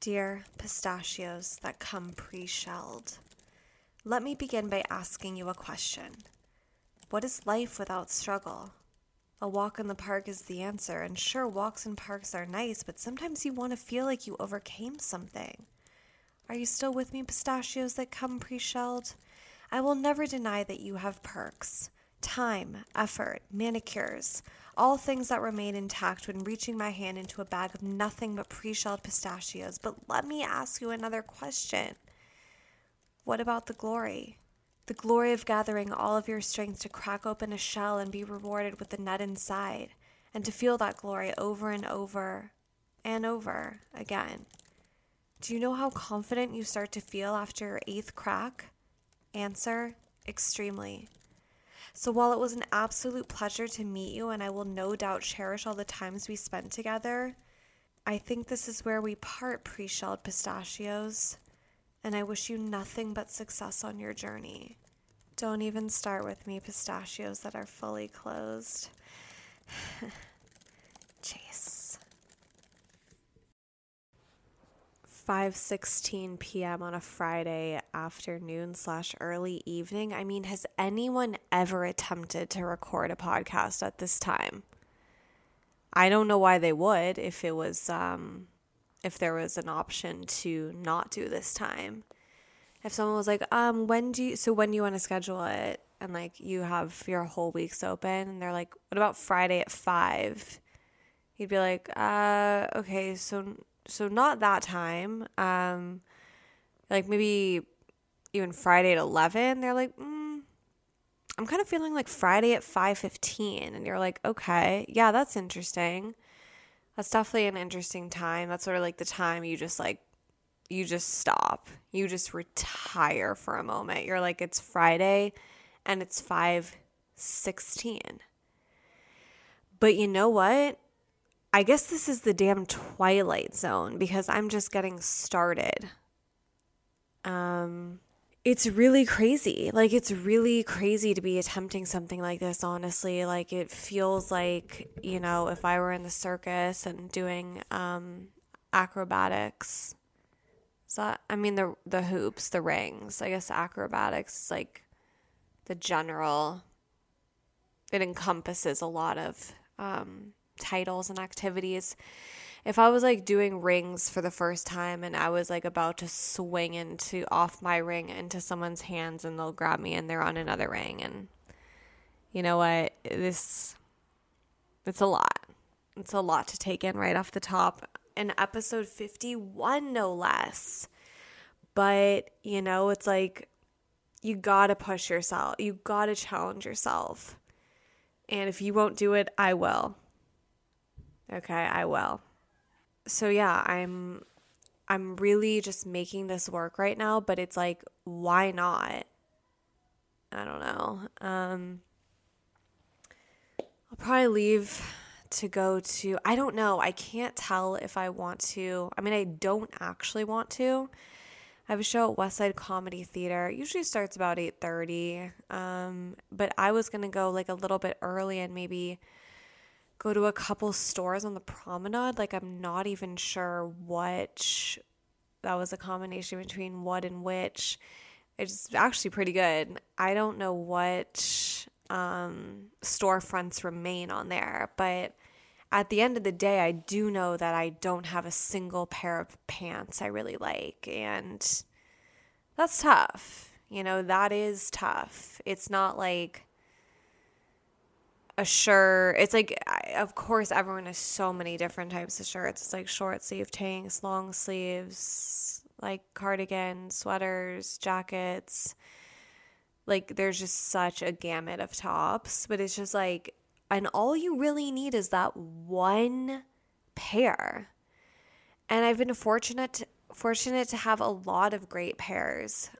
Dear pistachios that come pre-shelled, let me begin by asking you a question. What is life without struggle? A walk in the park is the answer, and sure, walks in parks are nice, but sometimes you want to feel like you overcame something. Are you still with me, pistachios that come pre-shelled? I will never deny that you have perks. Time, effort, manicures, all things that remain intact when reaching my hand into a bag of nothing but pre-shelled pistachios. But let me ask you another question. What about the glory? The glory of gathering all of your strength to crack open a shell and be rewarded with the nut inside, and to feel that glory over and over and over again. Do you know how confident you start to feel after your 8th crack? Answer, extremely. So while it was an absolute pleasure to meet you, and I will no doubt cherish all the times we spent together, I think this is where we part, pre-shelled pistachios, and I wish you nothing but success on your journey. Don't even start with me, pistachios that are fully closed. Chase. 5:16 p.m. on a Friday afternoon/early evening. I mean, has anyone ever attempted to record a podcast at this time? I don't know why they would if it was if there was an option to not do this time. If someone was like, when do you want to schedule it? And like, you have your whole week's open, and they're like, what about Friday at 5? You'd be like, okay, so not that time. Like maybe even Friday at 11. They're like, I'm kind of feeling like Friday at 5:15. And you're like, okay, yeah, that's interesting. That's definitely an interesting time. That's sort of like the time you just stop. You just retire for a moment. You're like, it's Friday and it's 5:16. But you know what? I guess this is the damn twilight zone, because I'm just getting started. It's really crazy. Like, it's really crazy to be attempting something like this, honestly. Like, it feels like, you know, if I were in the circus and doing acrobatics. The hoops, the rings. I guess acrobatics is like the general. It encompasses a lot of titles and activities. If I was like doing rings for the first time and I was like about to swing off my ring into someone's hands, and they'll grab me and they're on another ring, and you know what, it's a lot to take in right off the top in episode 51, no less. But you know, it's like you gotta push yourself, you gotta challenge yourself, and if you won't do it, I will. Okay, I will. So yeah, I'm really just making this work right now, but it's like, why not? I don't know. I'll probably leave to go to, I don't know. I can't tell if I want to. I mean, I don't actually want to. I have a show at Westside Comedy Theater. It usually starts about 8:30. But I was going to go like a little bit early and maybe go to a couple stores on the promenade. Like, I'm not even sure which. That was a combination between what and which. It's actually pretty good. I don't know what storefronts remain on there, but at the end of the day, I do know that I don't have a single pair of pants I really like, and that's tough. You know, that is tough. It's not like a shirt. It's like, of course, everyone has so many different types of shirts. It's like short sleeve tanks, long sleeves, like cardigans, sweaters, jackets. Like, there's just such a gamut of tops, but it's just like, and all you really need is that one pair. And I've been fortunate to have a lot of great pairs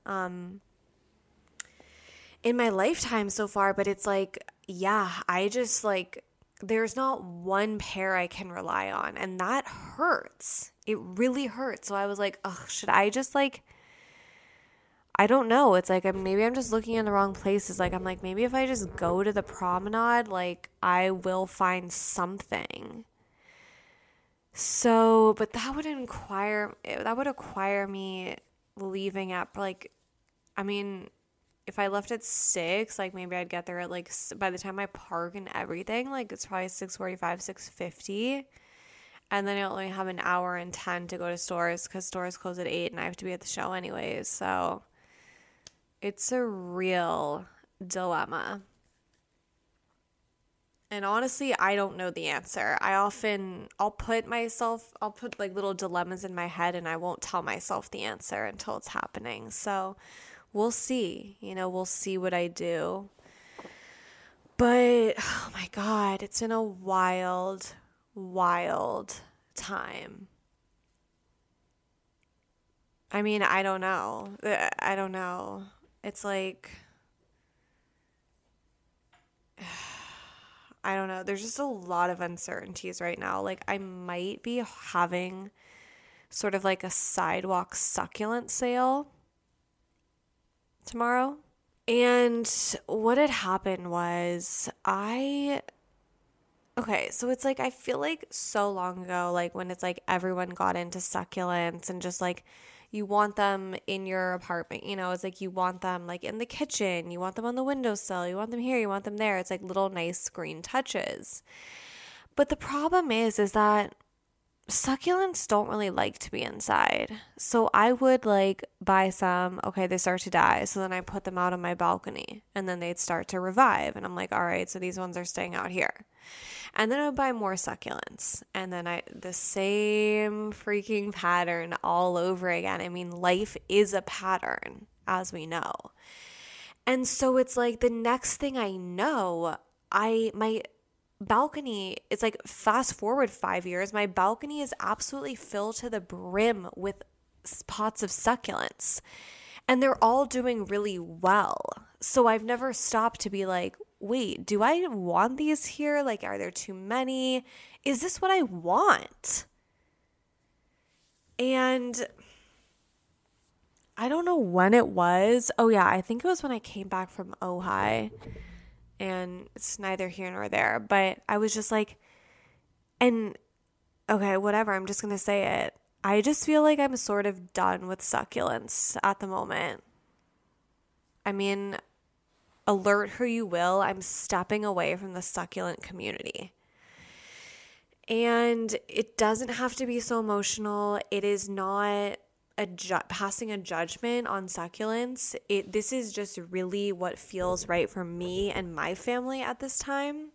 in my lifetime so far, but it's like, yeah, I just like, there's not one pair I can rely on, and that hurts. It really hurts. So I was like, ugh, should I just like, I don't know. It's like, maybe I'm just looking in the wrong places. Like, I'm like, maybe if I just go to the promenade, like I will find something. So, but that would require me leaving at if I left at 6, maybe I'd get there at by the time I park and everything, it's probably 6:45, 6:50. And then I only have an hour and 10 to go to stores because stores close at 8 and I have to be at the show anyways. So it's a real dilemma. And honestly, I don't know the answer. I'll put little dilemmas in my head and I won't tell myself the answer until it's happening. So we'll see, we'll see what I do. But oh my God, it's been a wild time. I don't know. It's I don't know. There's just a lot of uncertainties right now. I might be having sort of a sidewalk succulent sale tomorrow. And what had happened was so it's I feel so long ago, when it's everyone got into succulents and just you want them in your apartment, it's you want them in the kitchen, you want them on the windowsill, you want them here, you want them there. It's little nice green touches. But the problem is that succulents don't really like to be inside. So I would buy some, they start to die. So then I put them out on my balcony and then they'd start to revive. And I'm all right, so these ones are staying out here. And then I would buy more succulents. And then the same freaking pattern all over again. Life is a pattern, as we know. And so it's the next thing I know, my balcony, it's fast forward 5 years, my balcony is absolutely filled to the brim with pots of succulents. And they're all doing really well. So I've never stopped to be wait, do I want these here? Are there too many? Is this what I want? And I don't know when it was. Oh, yeah, I think it was when I came back from Ojai. And it's neither here nor there. But I was just whatever, I'm just going to say it. I just feel I'm sort of done with succulents at the moment. Alert who you will, I'm stepping away from the succulent community. And it doesn't have to be so emotional. It is not passing a judgment on succulents. This is just really what feels right for me and my family at this time.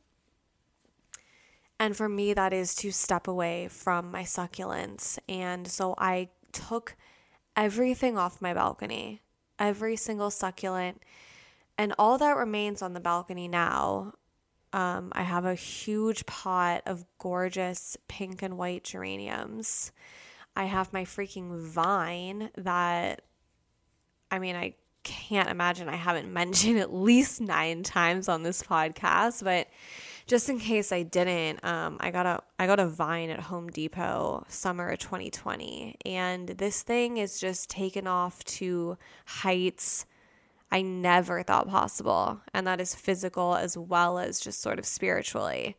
And for me, that is to step away from my succulents. And so I took everything off my balcony, every single succulent. And all that remains on the balcony now, I have a huge pot of gorgeous pink and white geraniums. I have my freaking vine that, I can't imagine I haven't mentioned at least 9 times on this podcast, but just in case I didn't, I got a vine at Home Depot summer of 2020, and this thing is just taken off to heights I never thought possible, and that is physical as well as just sort of spiritually.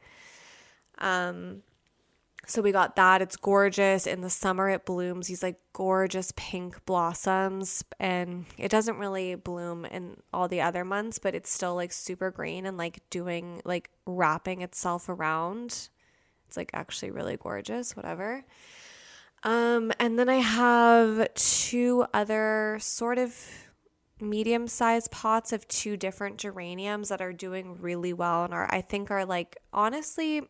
So we got that. It's gorgeous. In the summer it blooms. These gorgeous pink blossoms, and it doesn't really bloom in all the other months, but it's still super green and doing wrapping itself around. It's actually really gorgeous, whatever. And then I have 2 other sort of medium-sized pots of 2 different geraniums that are doing really well and are honestly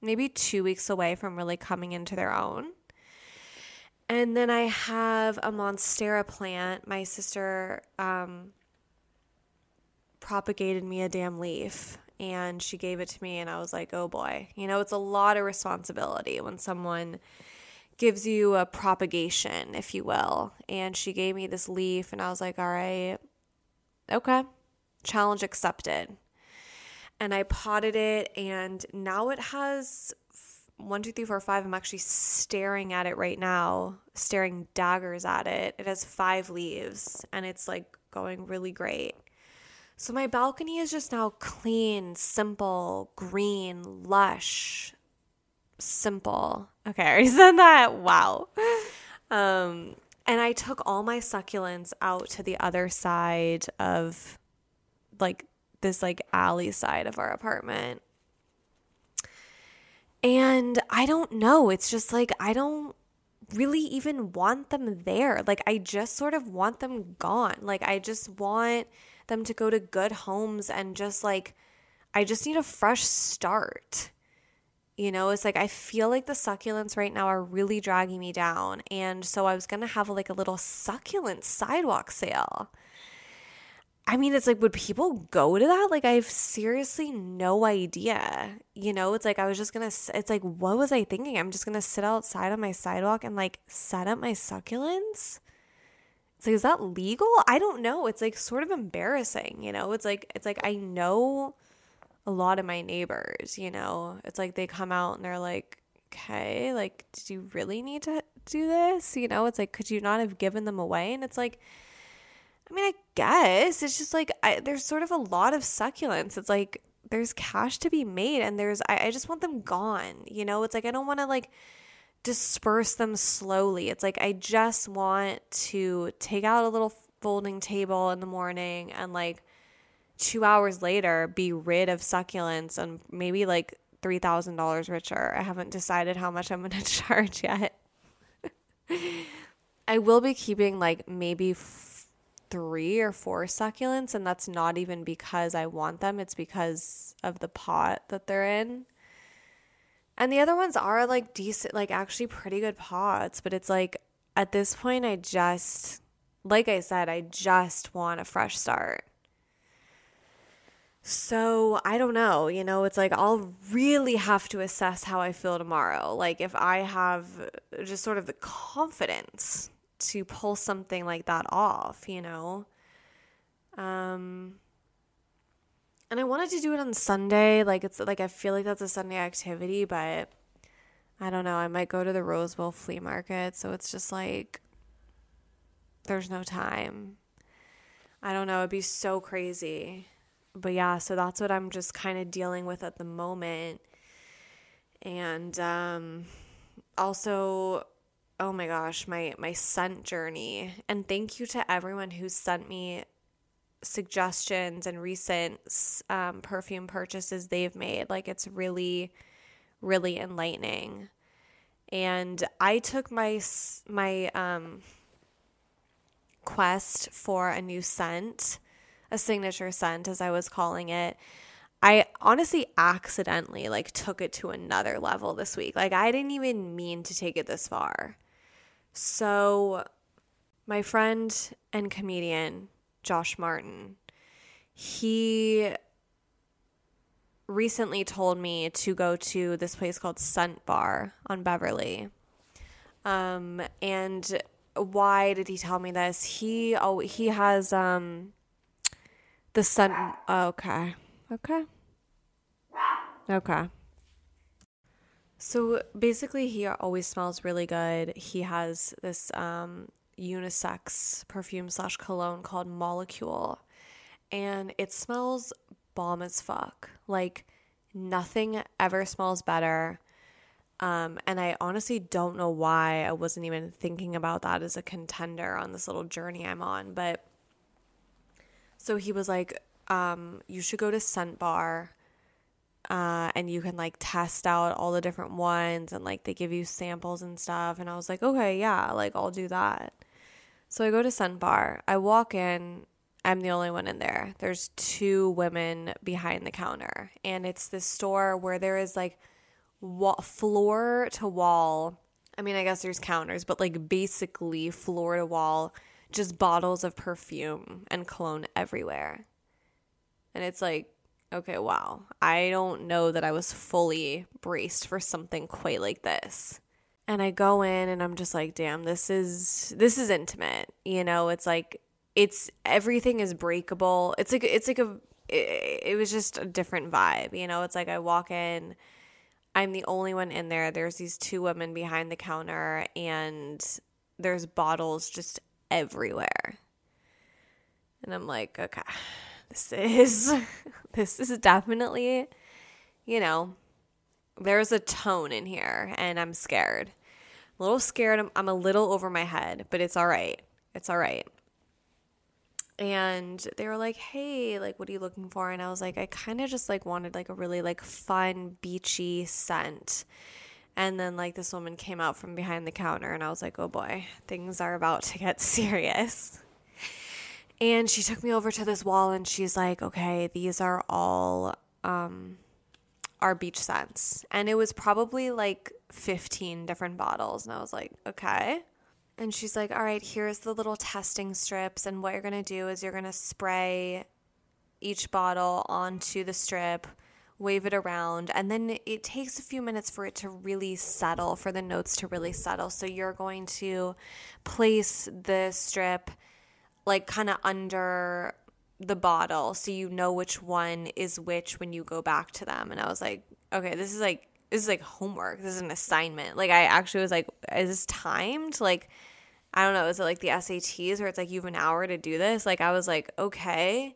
maybe 2 weeks away from really coming into their own. And then I have a Monstera plant. My sister propagated me a damn leaf and she gave it to me and I was oh boy. It's a lot of responsibility when someone gives you a propagation, if you will. And she gave me this leaf and I was all right, okay, challenge accepted. And I potted it and now it has 1, 2, 3, 4, 5. I'm actually staring at it right now, staring daggers at it. It has 5 leaves and it's going really great. So my balcony is just now clean, simple, green, lush, simple. Okay, I already said that. Wow. And I took all my succulents out to the other side of this alley side of our apartment. And I don't know. It's just I don't really even want them there. I just sort of want them gone. I just want them to go to good homes and just I just need a fresh start. You know, it's I feel the succulents right now are really dragging me down. And so I was going to have a little succulent sidewalk sale. I mean, it's would people go to that? I have seriously no idea. You know, it's I was just going to, it's what was I thinking? I'm just going to sit outside on my sidewalk and set up my succulents. It's is that legal? I don't know. It's sort of embarrassing, you know, it's I know a lot of my neighbors, you know, it's they come out and they're okay, did you really need to do this? You know, it's could you not have given them away? And it's I mean, I guess it's just there's sort of a lot of succulents. It's there's cash to be made and there's, I just want them gone. You know, it's I don't want to disperse them slowly. It's I just want to take out a little folding table in the morning and 2 hours later be rid of succulents and maybe $3,000 richer. I haven't decided how much I'm going to charge yet. I will be keeping maybe 3 or 4 succulents, and that's not even because I want them. It's because of the pot that they're in. And the other ones are decent, actually pretty good pots, but it's at this point I just, like I said, I just want a fresh start. So I don't know, you know, it's I'll really have to assess how I feel tomorrow. If I have just sort of the confidence to pull something like that off, you know? And I wanted to do it on Sunday. I feel that's a Sunday activity, but I don't know. I might go to the Roseville flea market. So it's just there's no time. I don't know. It'd be so crazy. But yeah, so that's what I'm just kind of dealing with at the moment. And also, oh my gosh, my scent journey. And thank you to everyone who sent me suggestions and recent perfume purchases they've made. It's really, really enlightening. And I took my quest for a new scent, a signature scent, as I was calling it. I honestly accidentally took it to another level this week. I didn't even mean to take it this far. So my friend and comedian Josh Martin, he recently told me to go to this place called Scent Bar on Beverly. And why did he tell me this? He has the scent. Okay. So basically, he always smells really good. He has this unisex perfume / cologne called Molecule, and it smells bomb as fuck. Nothing ever smells better. And I honestly don't know why I wasn't even thinking about that as a contender on this little journey I'm on, but. So he was you should go to Scent Bar, and you can test out all the different ones, and they give you samples and stuff. And I was okay, yeah, I'll do that. So I go to Scent Bar. I walk in. I'm the only one in there. There's 2 women behind the counter, and it's this store where there is floor to wall. I mean, I guess there's counters, but basically floor to wall, just bottles of perfume and cologne everywhere. And it's okay, wow. I don't know that I was fully braced for something quite like this. And I go in and I'm just damn, this is intimate. You know, it's it's everything is breakable. It was just a different vibe. You know, it's I walk in, I'm the only one in there. There's these 2 women behind the counter and there's bottles just everywhere. And I'm okay, this is definitely, you know, there's a tone in here and I'm scared. A little scared. I'm a little over my head, but it's all right. It's all right. And they were like, hey, like, what are you looking for? And I was like, I kind of just like wanted like a really like fun beachy scent. And then like this woman came out from behind the counter and I was like, oh boy, things are about to get serious. And she took me over to this wall and she's like, okay, these are all our beach scents. And it was probably like 15 different bottles. And I was like, okay. And she's like, all right, here's the little testing strips. And what you're going to do is you're going to spray each bottle onto the strip, wave it around, and then it takes a few minutes for it to really settle, for the notes to really settle. So you're going to place the strip like kind of under the bottle so you know which one is which when you go back to them. And I was like, okay, this is like homework. This is an assignment. Like, I actually was like, is this timed? Like, I don't know. Is it like the SATs where it's like you have an hour to do this? Like, I was like, okay.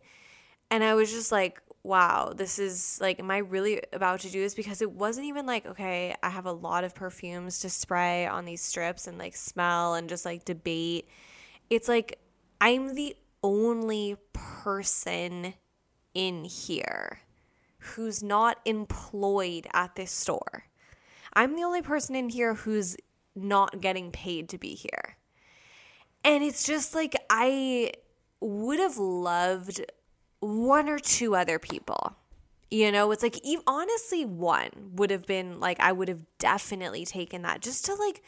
And I was just like, wow, this is like, am I really about to do this? Because it wasn't even like, okay, I have a lot of perfumes to spray on these strips and like smell and just like debate. It's like, I'm the only person in here who's not employed at this store. I'm the only person in here who's not getting paid to be here. And it's just like, I would have loved one or two other people. You know, it's like, honestly, one would have been like, I would have definitely taken that just to like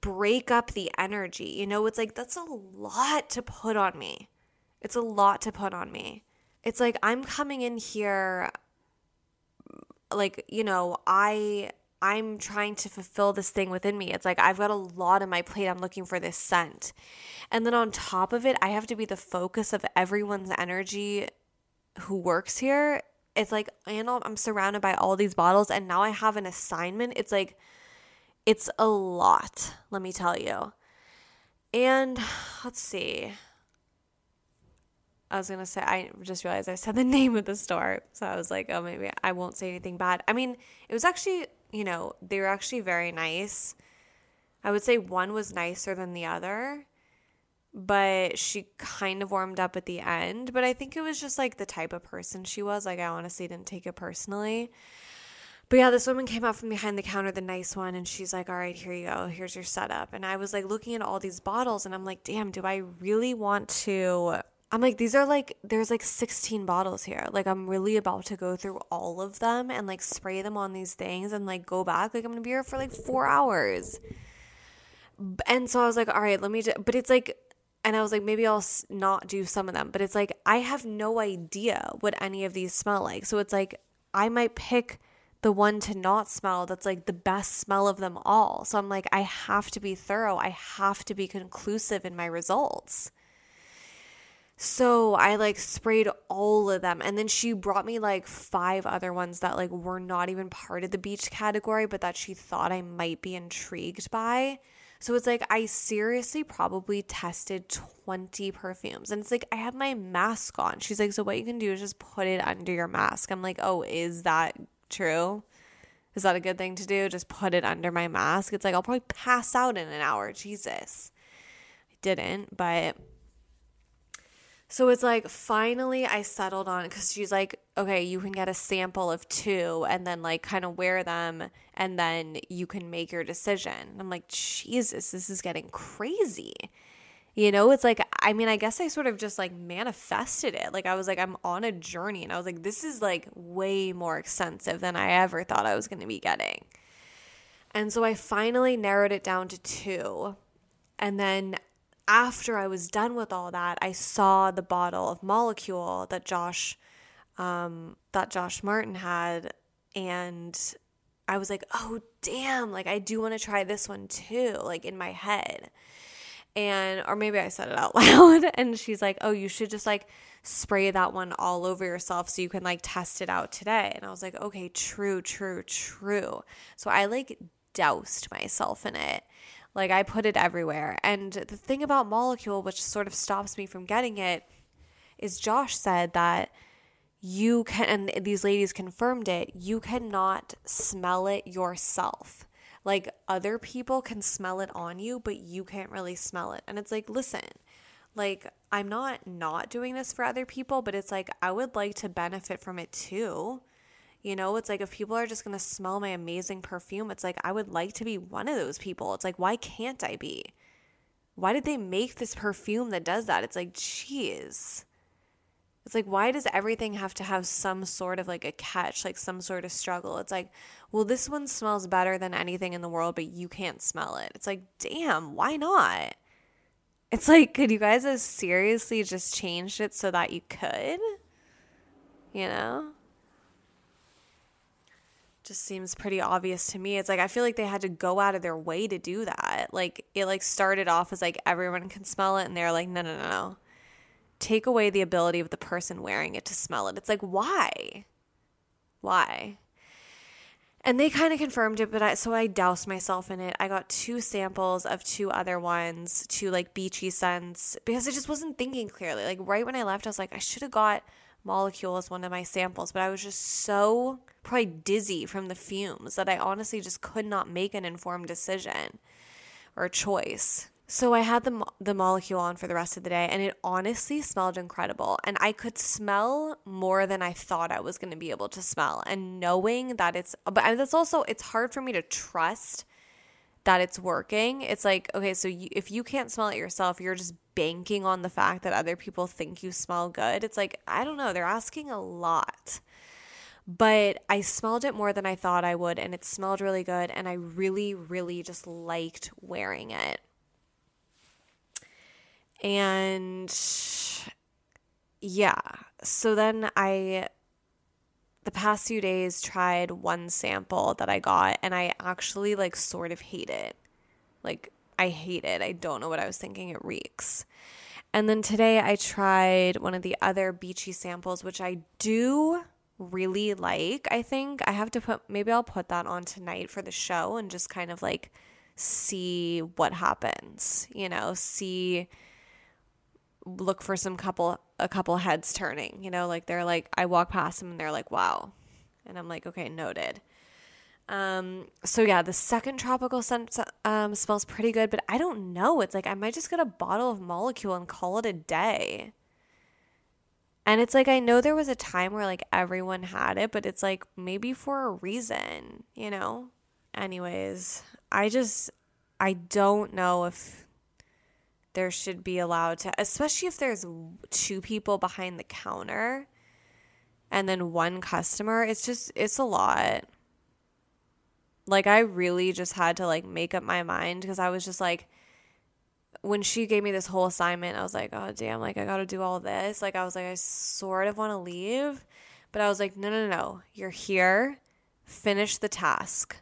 break up the energy. You know, it's like, that's a lot to put on me. It's a lot to put on me. It's like, I'm coming in here like, you know, I'm trying to fulfill this thing within me. It's like, I've got a lot on my plate. I'm looking for this scent. And then on top of it, I have to be the focus of everyone's energy who works here. It's like, and I'm surrounded by all these bottles and now I have an assignment. It's like, it's a lot, let me tell you. And let's see. I was going to say, I just realized I said the name of the store. So I was like, oh, maybe I won't say anything bad. I mean, it was actually, you know, they were actually very nice. I would say one was nicer than the other, but she kind of warmed up at the end. But I think it was just like the type of person she was. Like, I honestly didn't take it personally. But yeah, this woman came out from behind the counter, the nice one, and she's like, all right, here you go. Here's your setup. And I was like looking at all these bottles and I'm like, damn, do I really want to... I'm like, these are like, there's like 16 bottles here. Like, I'm really about to go through all of them and like spray them on these things and like go back. Like, I'm going to be here for like 4 hours. And so I was like, all right, let me just, but it's like, and I was like, maybe I'll not do some of them. But it's like, I have no idea what any of these smell like. So it's like, I might pick the one to not smell that's like the best smell of them all. So I'm like, I have to be thorough. I have to be conclusive in my results. So I like sprayed all of them, and then she brought me like 5 other ones that like were not even part of the beach category, but that she thought I might be intrigued by. So it's like, I seriously probably tested 20 perfumes, and it's like, I have my mask on. She's like, so what you can do is just put it under your mask. I'm like, oh, is that true? Is that a good thing to do? Just put it under my mask? It's like, I'll probably pass out in an hour. Jesus. I didn't, but... So it's like, finally I settled on, because she's like, okay, you can get a sample of 2 and then like kind of wear them and then you can make your decision. And I'm like, Jesus, this is getting crazy. You know, it's like, I mean, I guess I sort of just like manifested it. Like, I was like, I'm on a journey, and I was like, this is like way more extensive than I ever thought I was going to be getting. And so I finally narrowed it down to 2, and then after I was done with all that, I saw the bottle of Molecule that Josh Martin had, and I was like, oh, damn, like, I do want to try this one too, like, in my head. And, or maybe I said it out loud, and she's like, oh, you should just, like, spray that one all over yourself so you can, like, test it out today. And I was like, okay, true. So I, like, doused myself in it. Like, I put it everywhere. And the thing about Molecule, which sort of stops me from getting it, is Josh said that you can, and these ladies confirmed it, you cannot smell it yourself. Like, other people can smell it on you, but you can't really smell it. And it's like, listen, like, I'm not doing this for other people, but it's like, I would like to benefit from it too. You know, it's like, if people are just going to smell my amazing perfume, it's like, I would like to be one of those people. It's like, why can't I be? Why did they make this perfume that does that? It's like, geez. It's like, why does everything have to have some sort of like a catch, like some sort of struggle? It's like, well, this one smells better than anything in the world, but you can't smell it. It's like, damn, why not? It's like, could you guys have seriously just changed it so that you could? You know? Just seems pretty obvious to me. It's like, I feel like they had to go out of their way to do that. Like, it like started off as like everyone can smell it, and they're like, no. Take away the ability of the person wearing it to smell it. It's like, why? And they kind of confirmed it, but so I doused myself in it. I got 2 samples of 2 other ones, 2 like beachy scents, because I just wasn't thinking clearly. Like, right when I left, I was like, I should have got Molecule as one of my samples, but I was just so probably dizzy from the fumes that I honestly just could not make an informed decision or choice. So I had the Molecule on for the rest of the day, and it honestly smelled incredible. And I could smell more than I thought I was going to be able to smell. And knowing that it's hard for me to trust that it's working. It's like, okay, so if you can't smell it yourself, you're just banking on the fact that other people think you smell good. It's like, I don't know, they're asking a lot. But I smelled it more than I thought I would, and it smelled really good, and I really, really just liked wearing it. And yeah, so then the past few days tried one sample that I got, and I actually like sort of hate it. Like, I hate it. I don't know what I was thinking. It reeks. And then today I tried one of the other beachy samples, which I do really like. I think I have to maybe I'll put that on tonight for the show and just kind of like see what happens, you know, look for a couple heads turning, you know, like they're like, I walk past them and they're like, wow. And I'm like, okay, noted. So yeah, the second tropical scent, smells pretty good, but I don't know. It's like, I might just get a bottle of Molecule and call it a day. And it's like, I know there was a time where like everyone had it, but it's like maybe for a reason, you know? Anyways, I don't know if there should be allowed to, especially if there's 2 people behind the counter and then 1 customer, it's a lot. Like, I really just had to like make up my mind, because I was just like, when she gave me this whole assignment, I was like, oh damn, like I got to do all this. Like, I was like, I sort of want to leave, but I was like, no, you're here, finish the task,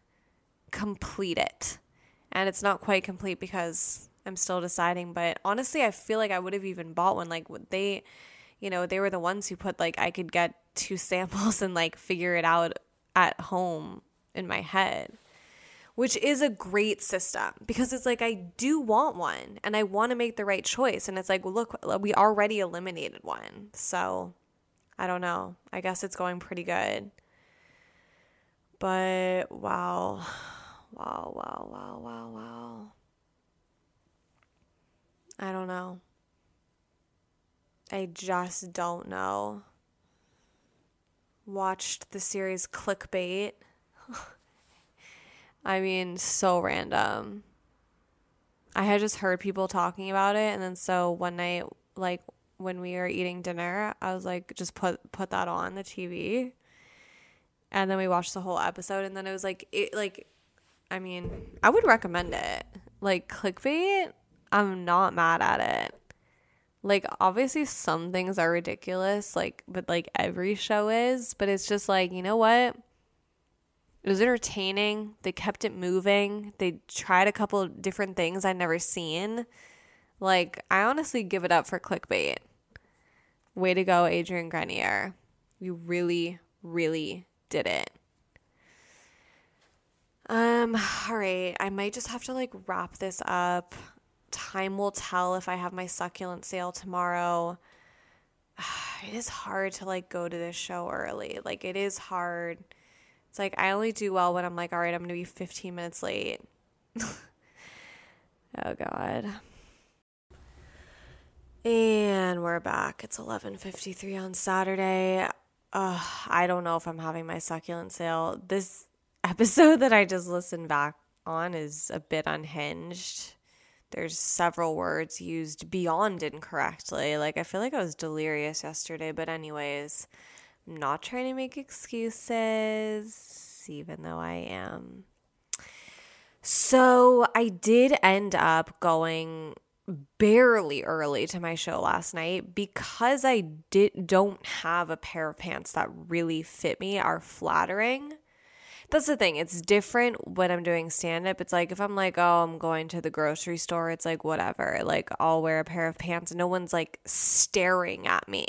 complete it. And it's not quite complete because I'm still deciding, but honestly, I feel like I would have even bought one. Like, they, you know, they were the ones who put like, I could get 2 samples and like figure it out at home in my head, which is a great system, because it's like, I do want one and I want to make the right choice. And it's like, look, we already eliminated one. So I don't know. I guess it's going pretty good. But wow. I don't know. I just don't know. Watched the series Clickbait. I mean, so random. I had just heard people talking about it, and then so one night, like when we were eating dinner, I was like, just put that on the TV, and then we watched the whole episode, and then it was like, I mean, I would recommend it. Like, Clickbait, I'm not mad at it. Like, obviously some things are ridiculous, like, but like every show is. But it's just like, you know what? It was entertaining. They kept it moving. They tried a couple of different things I'd never seen. Like, I honestly give it up for Clickbait. Way to go, Adrian Grenier. You really, really did it. All right. I might just have to like wrap this up. Time will tell if I have my succulent sale tomorrow. it is hard to like go to this show early. Like it is hard. It's like I only do well when I'm like, all right, I'm going to be 15 minutes late. Oh God. And we're back. It's 11:53 on Saturday. I don't know if I'm having my succulent sale. This episode that I just listened back on is a bit unhinged. There's several words used beyond incorrectly. Like, I feel like I was delirious yesterday. But anyways, I'm not trying to make excuses, even though I am. So I did end up going barely early to my show last night because I don't have a pair of pants that really fit me, are flattering. That's the thing. It's different when I'm doing stand-up. It's like if I'm like, oh, I'm going to the grocery store, it's like whatever. Like I'll wear a pair of pants. No one's like staring at me.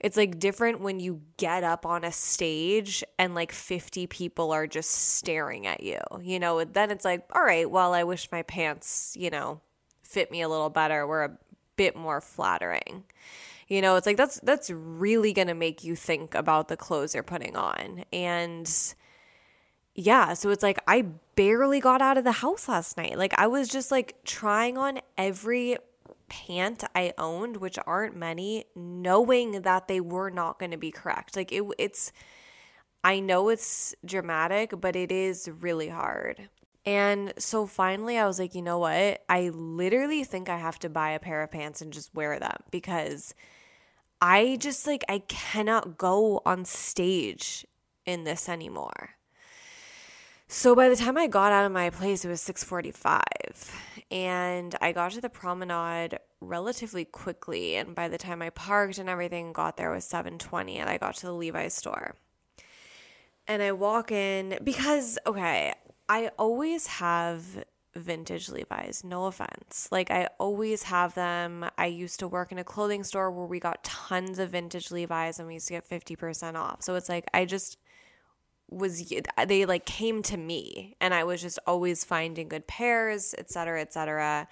It's like different when you get up on a stage and like 50 people are just staring at you. You know, then it's like, all right, well, I wish my pants, you know, fit me a little better, were a bit more flattering. You know, it's like that's really going to make you think about the clothes you're putting on. And yeah, so it's like I barely got out of the house last night. Like I was just like trying on every pant I owned, which aren't many, knowing that they were not going to be correct. Like it's I know it's dramatic, but it is really hard. And so finally I was like, you know what? I literally think I have to buy a pair of pants and just wear them because I just like I cannot go on stage in this anymore. So by the time I got out of my place, it was 6:45 and I got to the promenade relatively quickly. And by the time I parked and everything got there, it was 7:20 and I got to the Levi's store. And I walk in because, okay, I always have vintage Levi's, no offense. Like I always have them. I used to work in a clothing store where we got tons of vintage Levi's and we used to get 50% off. So it's like I just they like came to me and I was just always finding good pairs, et cetera, et cetera.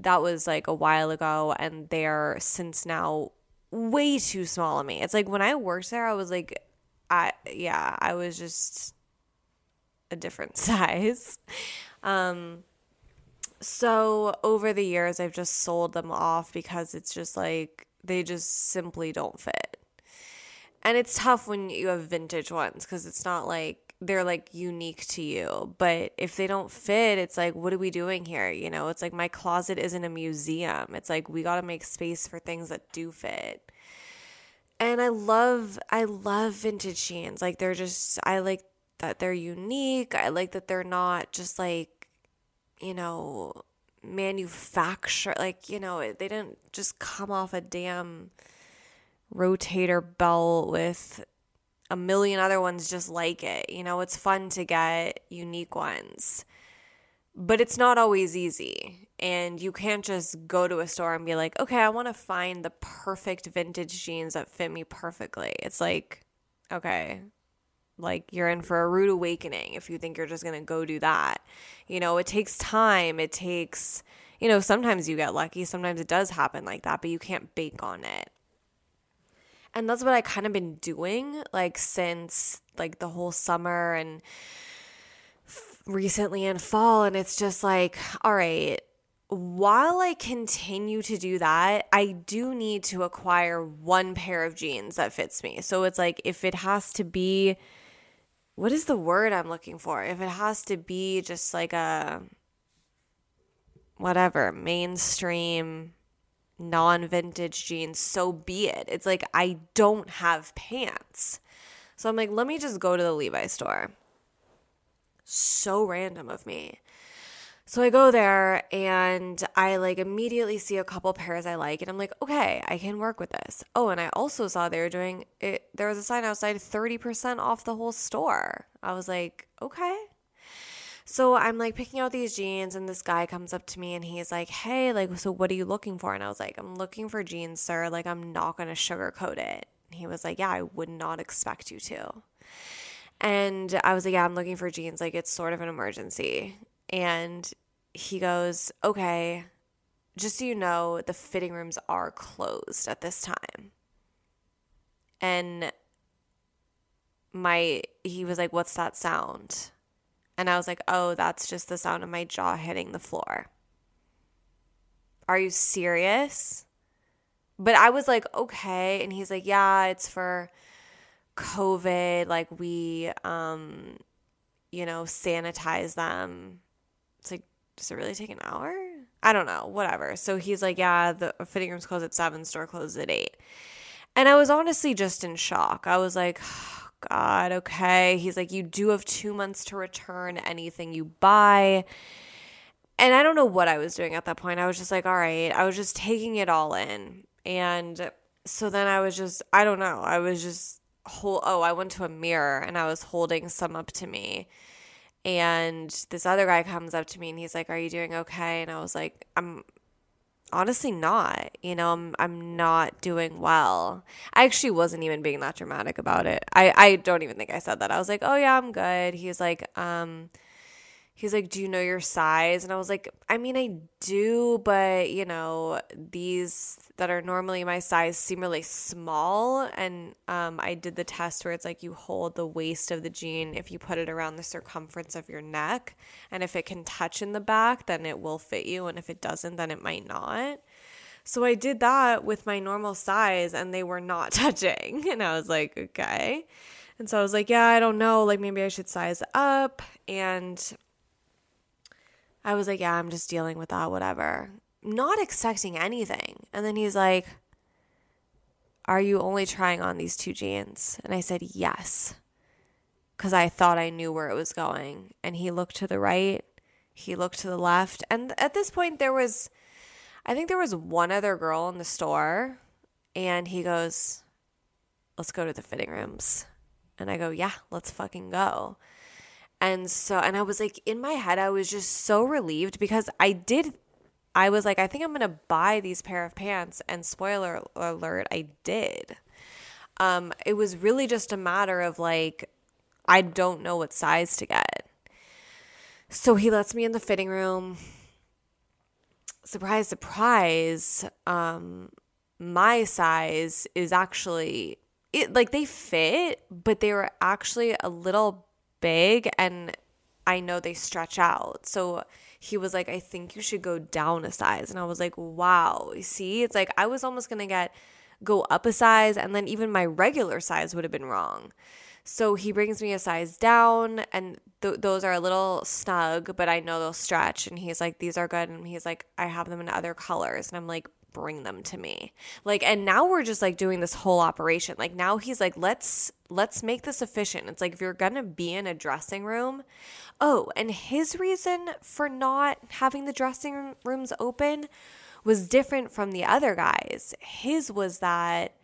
That was like a while ago and they're since now way too small on me. It's like when I worked there, I was like, I was just a different size. So over the years, I've just sold them off because it's just like, they just simply don't fit. And it's tough when you have vintage ones because it's not like they're like unique to you. But if they don't fit, it's like, what are we doing here? You know, it's like my closet isn't a museum. It's like we got to make space for things that do fit. And I love vintage Sheins. Like they're just, I like that they're unique. I like that they're not just like, you know, manufacture. Like, you know, they didn't just come off a damn rotator belt with a million other ones just like it. You know, it's fun to get unique ones, but it's not always easy. And you can't just go to a store and be like, okay, I want to find the perfect vintage jeans that fit me perfectly. It's like, okay, like you're in for a rude awakening if you think you're just going to go do that. You know, it takes time. It takes, you know, sometimes you get lucky. Sometimes it does happen like that, but you can't bake on it. And that's what I kind of been doing like since like the whole summer and recently in fall. And it's just like, all right, while I continue to do that, I do need to acquire one pair of jeans that fits me. So it's like if it has to be, what is the word I'm looking for? If it has to be just like a whatever, mainstream non-vintage jeans, so be it. It's like I don't have pants. So I'm like, let me just go to the Levi's store. So random of me. So I go there and I like immediately see a couple pairs I like and I'm like, okay, I can work with this. Oh, and I also saw they were doing it. There was a sign outside 30% off the whole store. I was like, okay. So I'm like picking out these jeans and this guy comes up to me and he's like, hey, like, so what are you looking for? And I was like, I'm looking for jeans, sir. Like, I'm not going to sugarcoat it. And he was like, yeah, I would not expect you to. And I was like, yeah, I'm looking for jeans. Like, it's sort of an emergency. And he goes, okay, just so you know, the fitting rooms are closed at this time. And he was like, what's that sound? And I was like, oh, that's just the sound of my jaw hitting the floor. Are you serious? But I was like, okay. And he's like, yeah, it's for COVID. Like, we, sanitize them. It's like, does it really take an hour? I don't know, whatever. So he's like, yeah, the fitting room's closed at 7:00, store closes at 8:00. And I was honestly just in shock. I was like, oh, God, okay. He's like, you do have 2 months to return anything you buy. And I don't know what I was doing at that point. I was just like, all right. I was just taking it all in. And so then I was just, I don't know. I was just, I went to a mirror and I was holding some up to me. And this other guy comes up to me and he's like, are you doing okay? And I was like, I'm honestly not. I'm not doing well. I actually wasn't even being that dramatic about it. I don't even think I said that. I was like, oh, yeah, I'm good. He's like, do you know your size? And I was like, I mean, I do, but, these that are normally my size seem really small. And I did the test where it's like you hold the waist of the jean if you put it around the circumference of your neck. And if it can touch in the back, then it will fit you. And if it doesn't, then it might not. So I did that with my normal size and they were not touching. And I was like, okay. And so I was like, yeah, I don't know. Like, maybe I should size up. And I was like, yeah, I'm just dealing with that, whatever. Not expecting anything. And then he's like, are you only trying on these 2 jeans? And I said, yes, because I thought I knew where it was going. And he looked to the right. He looked to the left. And at this point, there was one other girl in the store. And he goes, let's go to the fitting rooms. And I go, yeah, let's fucking go. And I was like, in my head, I was just so relieved because I was like, I think I'm going to buy these pair of pants. And spoiler alert, I did. It was really just a matter of like, I don't know what size to get. So he lets me in the fitting room. Surprise, surprise. My size is actually, they fit, but they were actually a little big, and I know they stretch out. So he was like, I think you should go down a size. And I was like, wow, see, it's like I was almost going to go up a size, and then even my regular size would have been wrong. So he brings me a size down, and those are a little snug, but I know they'll stretch. And he's like, these are good. And he's like, I have them in other colors. And I'm like, bring them to me. Like, and now we're just like doing this whole operation. Like, now he's like, let's make this efficient. It's like, if you're going to be in a dressing room. Oh, and his reason for not having the dressing rooms open was different from the other guys. His was that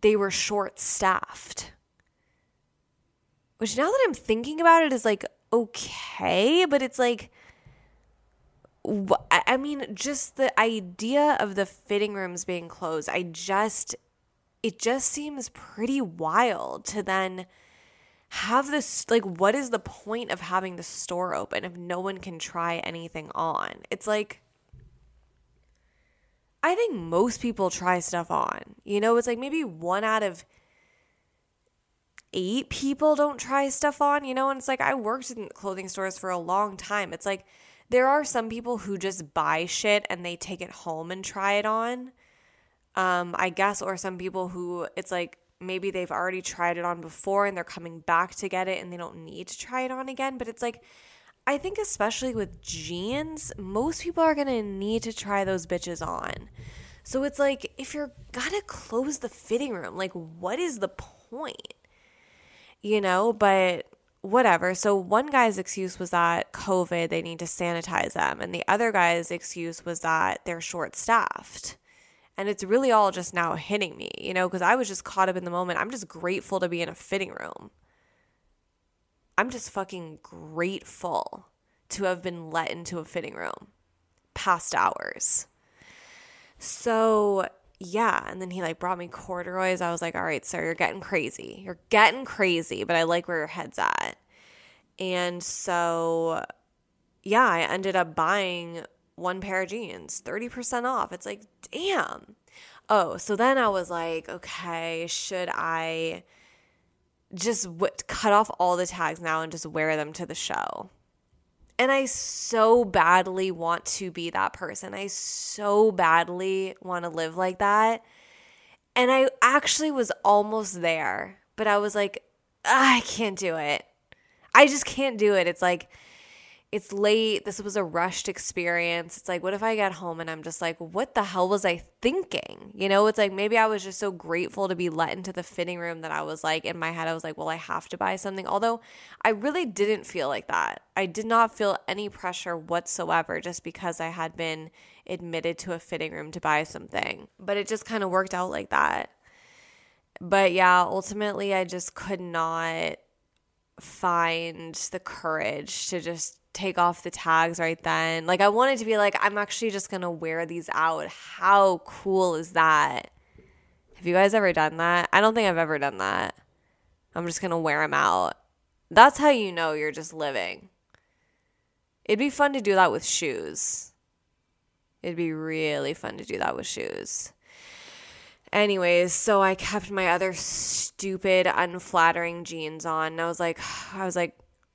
they were short-staffed, which now that I'm thinking about it is like, okay, but it's like, I mean, just the idea of the fitting rooms being closed, it just seems pretty wild to then have this, like, what is the point of having the store open if no one can try anything on? It's like, I think most people try stuff on, it's like maybe 1 out of 8 people don't try stuff on, and it's like, I worked in clothing stores for a long time. It's like, there are some people who just buy shit and they take it home and try it on, I guess, or some people who it's like maybe they've already tried it on before and they're coming back to get it and they don't need to try it on again. But it's like, I think especially with jeans, most people are going to need to try those bitches on. So it's like, if you're going to close the fitting room, like, what is the point? But whatever. So one guy's excuse was that COVID, they need to sanitize them. And the other guy's excuse was that they're short-staffed. And it's really all just now hitting me, because I was just caught up in the moment. I'm just grateful to be in a fitting room. I'm just fucking grateful to have been let into a fitting room past hours. So yeah. And then he like brought me corduroys. I was like, all right, sir, you're getting crazy. You're getting crazy, but I like where your head's at. And so, yeah, I ended up buying one pair of jeans, 30% off. It's like, damn. Oh, so then I was like, okay, should I just cut off all the tags now and just wear them to the show? And I so badly want to be that person. I so badly want to live like that. And I actually was almost there, but I was like, I can't do it. I just can't do it. It's like, it's late. This was a rushed experience. It's like, what if I get home and I'm just like, what the hell was I thinking? You know, it's like, maybe I was just so grateful to be let into the fitting room that I was like, in my head, I was like, well, I have to buy something. Although I really didn't feel like that. I did not feel any pressure whatsoever just because I had been admitted to a fitting room to buy something. But it just kind of worked out like that. But yeah, ultimately I just could not find the courage to just take off the tags right then. Like, I wanted to be like, I'm actually just going to wear these out. How cool is that? Have you guys ever done that? I don't think I've ever done that. I'm just going to wear them out. That's how you know you're just living. It'd be fun to do that with shoes. It'd be really fun to do that with shoes. Anyways, so I kept my other stupid, unflattering jeans on. And I was like,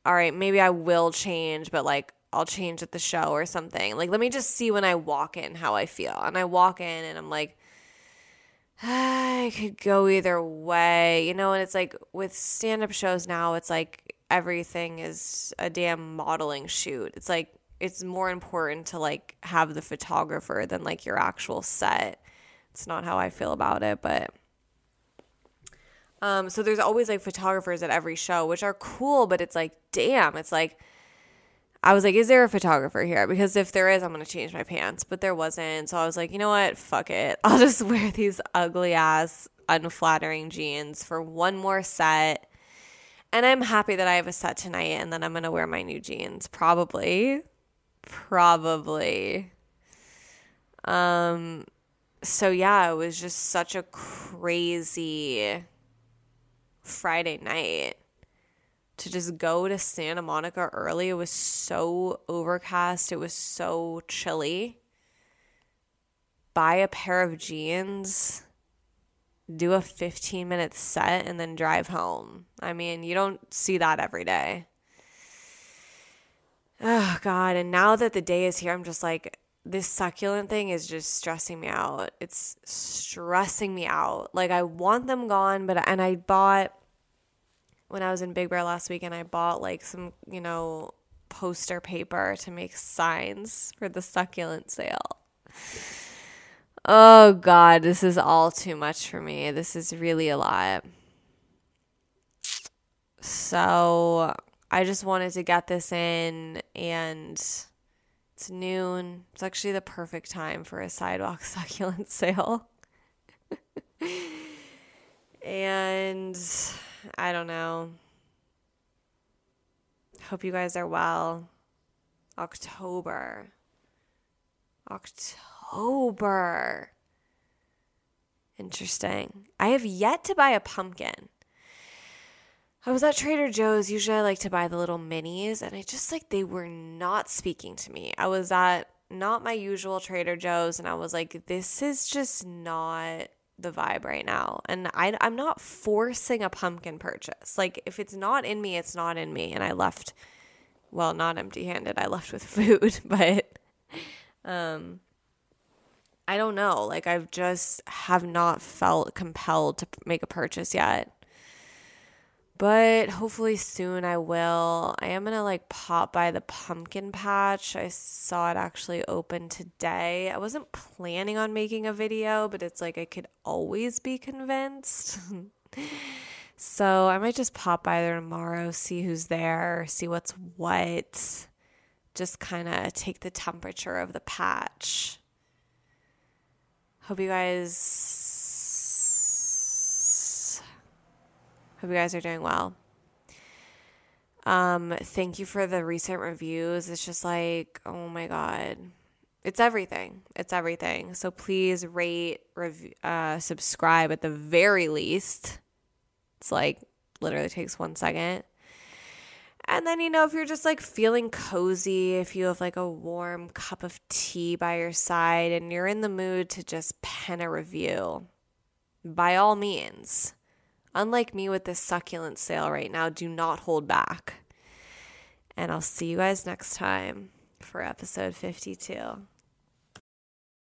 all right, maybe I will change, but like I'll change at the show or something. Like, let me just see when I walk in how I feel. And I walk in and I'm like, I could go either way, you know? And it's like with stand-up shows now, it's like everything is a damn modeling shoot. It's like it's more important to like have the photographer than like your actual set. It's not how I feel about it, but... So there's always like photographers at every show, which are cool, but it's like, damn, it's like, I was like, is there a photographer here? Because if there is, I'm going to change my pants, but there wasn't. So I was like, you know what? Fuck it. I'll just wear these ugly ass, unflattering jeans for one more set. And I'm happy that I have a set tonight and then I'm going to wear my new jeans. Probably. So yeah, it was just such a crazy Friday night to just go to Santa Monica early. It was so overcast. It was so chilly. Buy a pair of jeans, do a 15-minute set, and then drive home. I mean, you don't see that every day. Oh, God. And now that the day is here, I'm just like, this succulent thing is just stressing me out. It's stressing me out. Like, I want them gone, but I bought, when I was in Big Bear last weekend, I bought like some, you know, poster paper to make signs for the succulent sale. Oh God, this is all too much for me. This is really a lot. So I just wanted to get this in, and it's noon. It's actually the perfect time for a sidewalk succulent sale. And I don't know. Hope you guys are well. October. Interesting. I have yet to buy a pumpkin. I was at Trader Joe's. Usually I like to buy the little minis, and I just like, they were not speaking to me. I was at not my usual Trader Joe's, and I was like, this is just not the vibe right now. And I'm not forcing a pumpkin purchase. Like, if it's not in me, it's not in me. And I left, well, not empty-handed. I left with food, but I don't know. Like, I've just have not felt compelled to make a purchase yet. But hopefully soon I will. I am going to like pop by the pumpkin patch. I saw it actually open today. I wasn't planning on making a video, but it's like I could always be convinced. So I might just pop by there tomorrow, see who's there, see what's what. Just kind of take the temperature of the patch. Hope you guys are doing well. Thank you for the recent reviews. It's just like, oh my God. It's everything. So please rate, review, subscribe at the very least. It's like literally takes 1 second. And then, you know, if you're just like feeling cozy, if you have like a warm cup of tea by your side and you're in the mood to just pen a review, by all means. Unlike me with this succulent sale right now, do not hold back. And I'll see you guys next time for episode 52.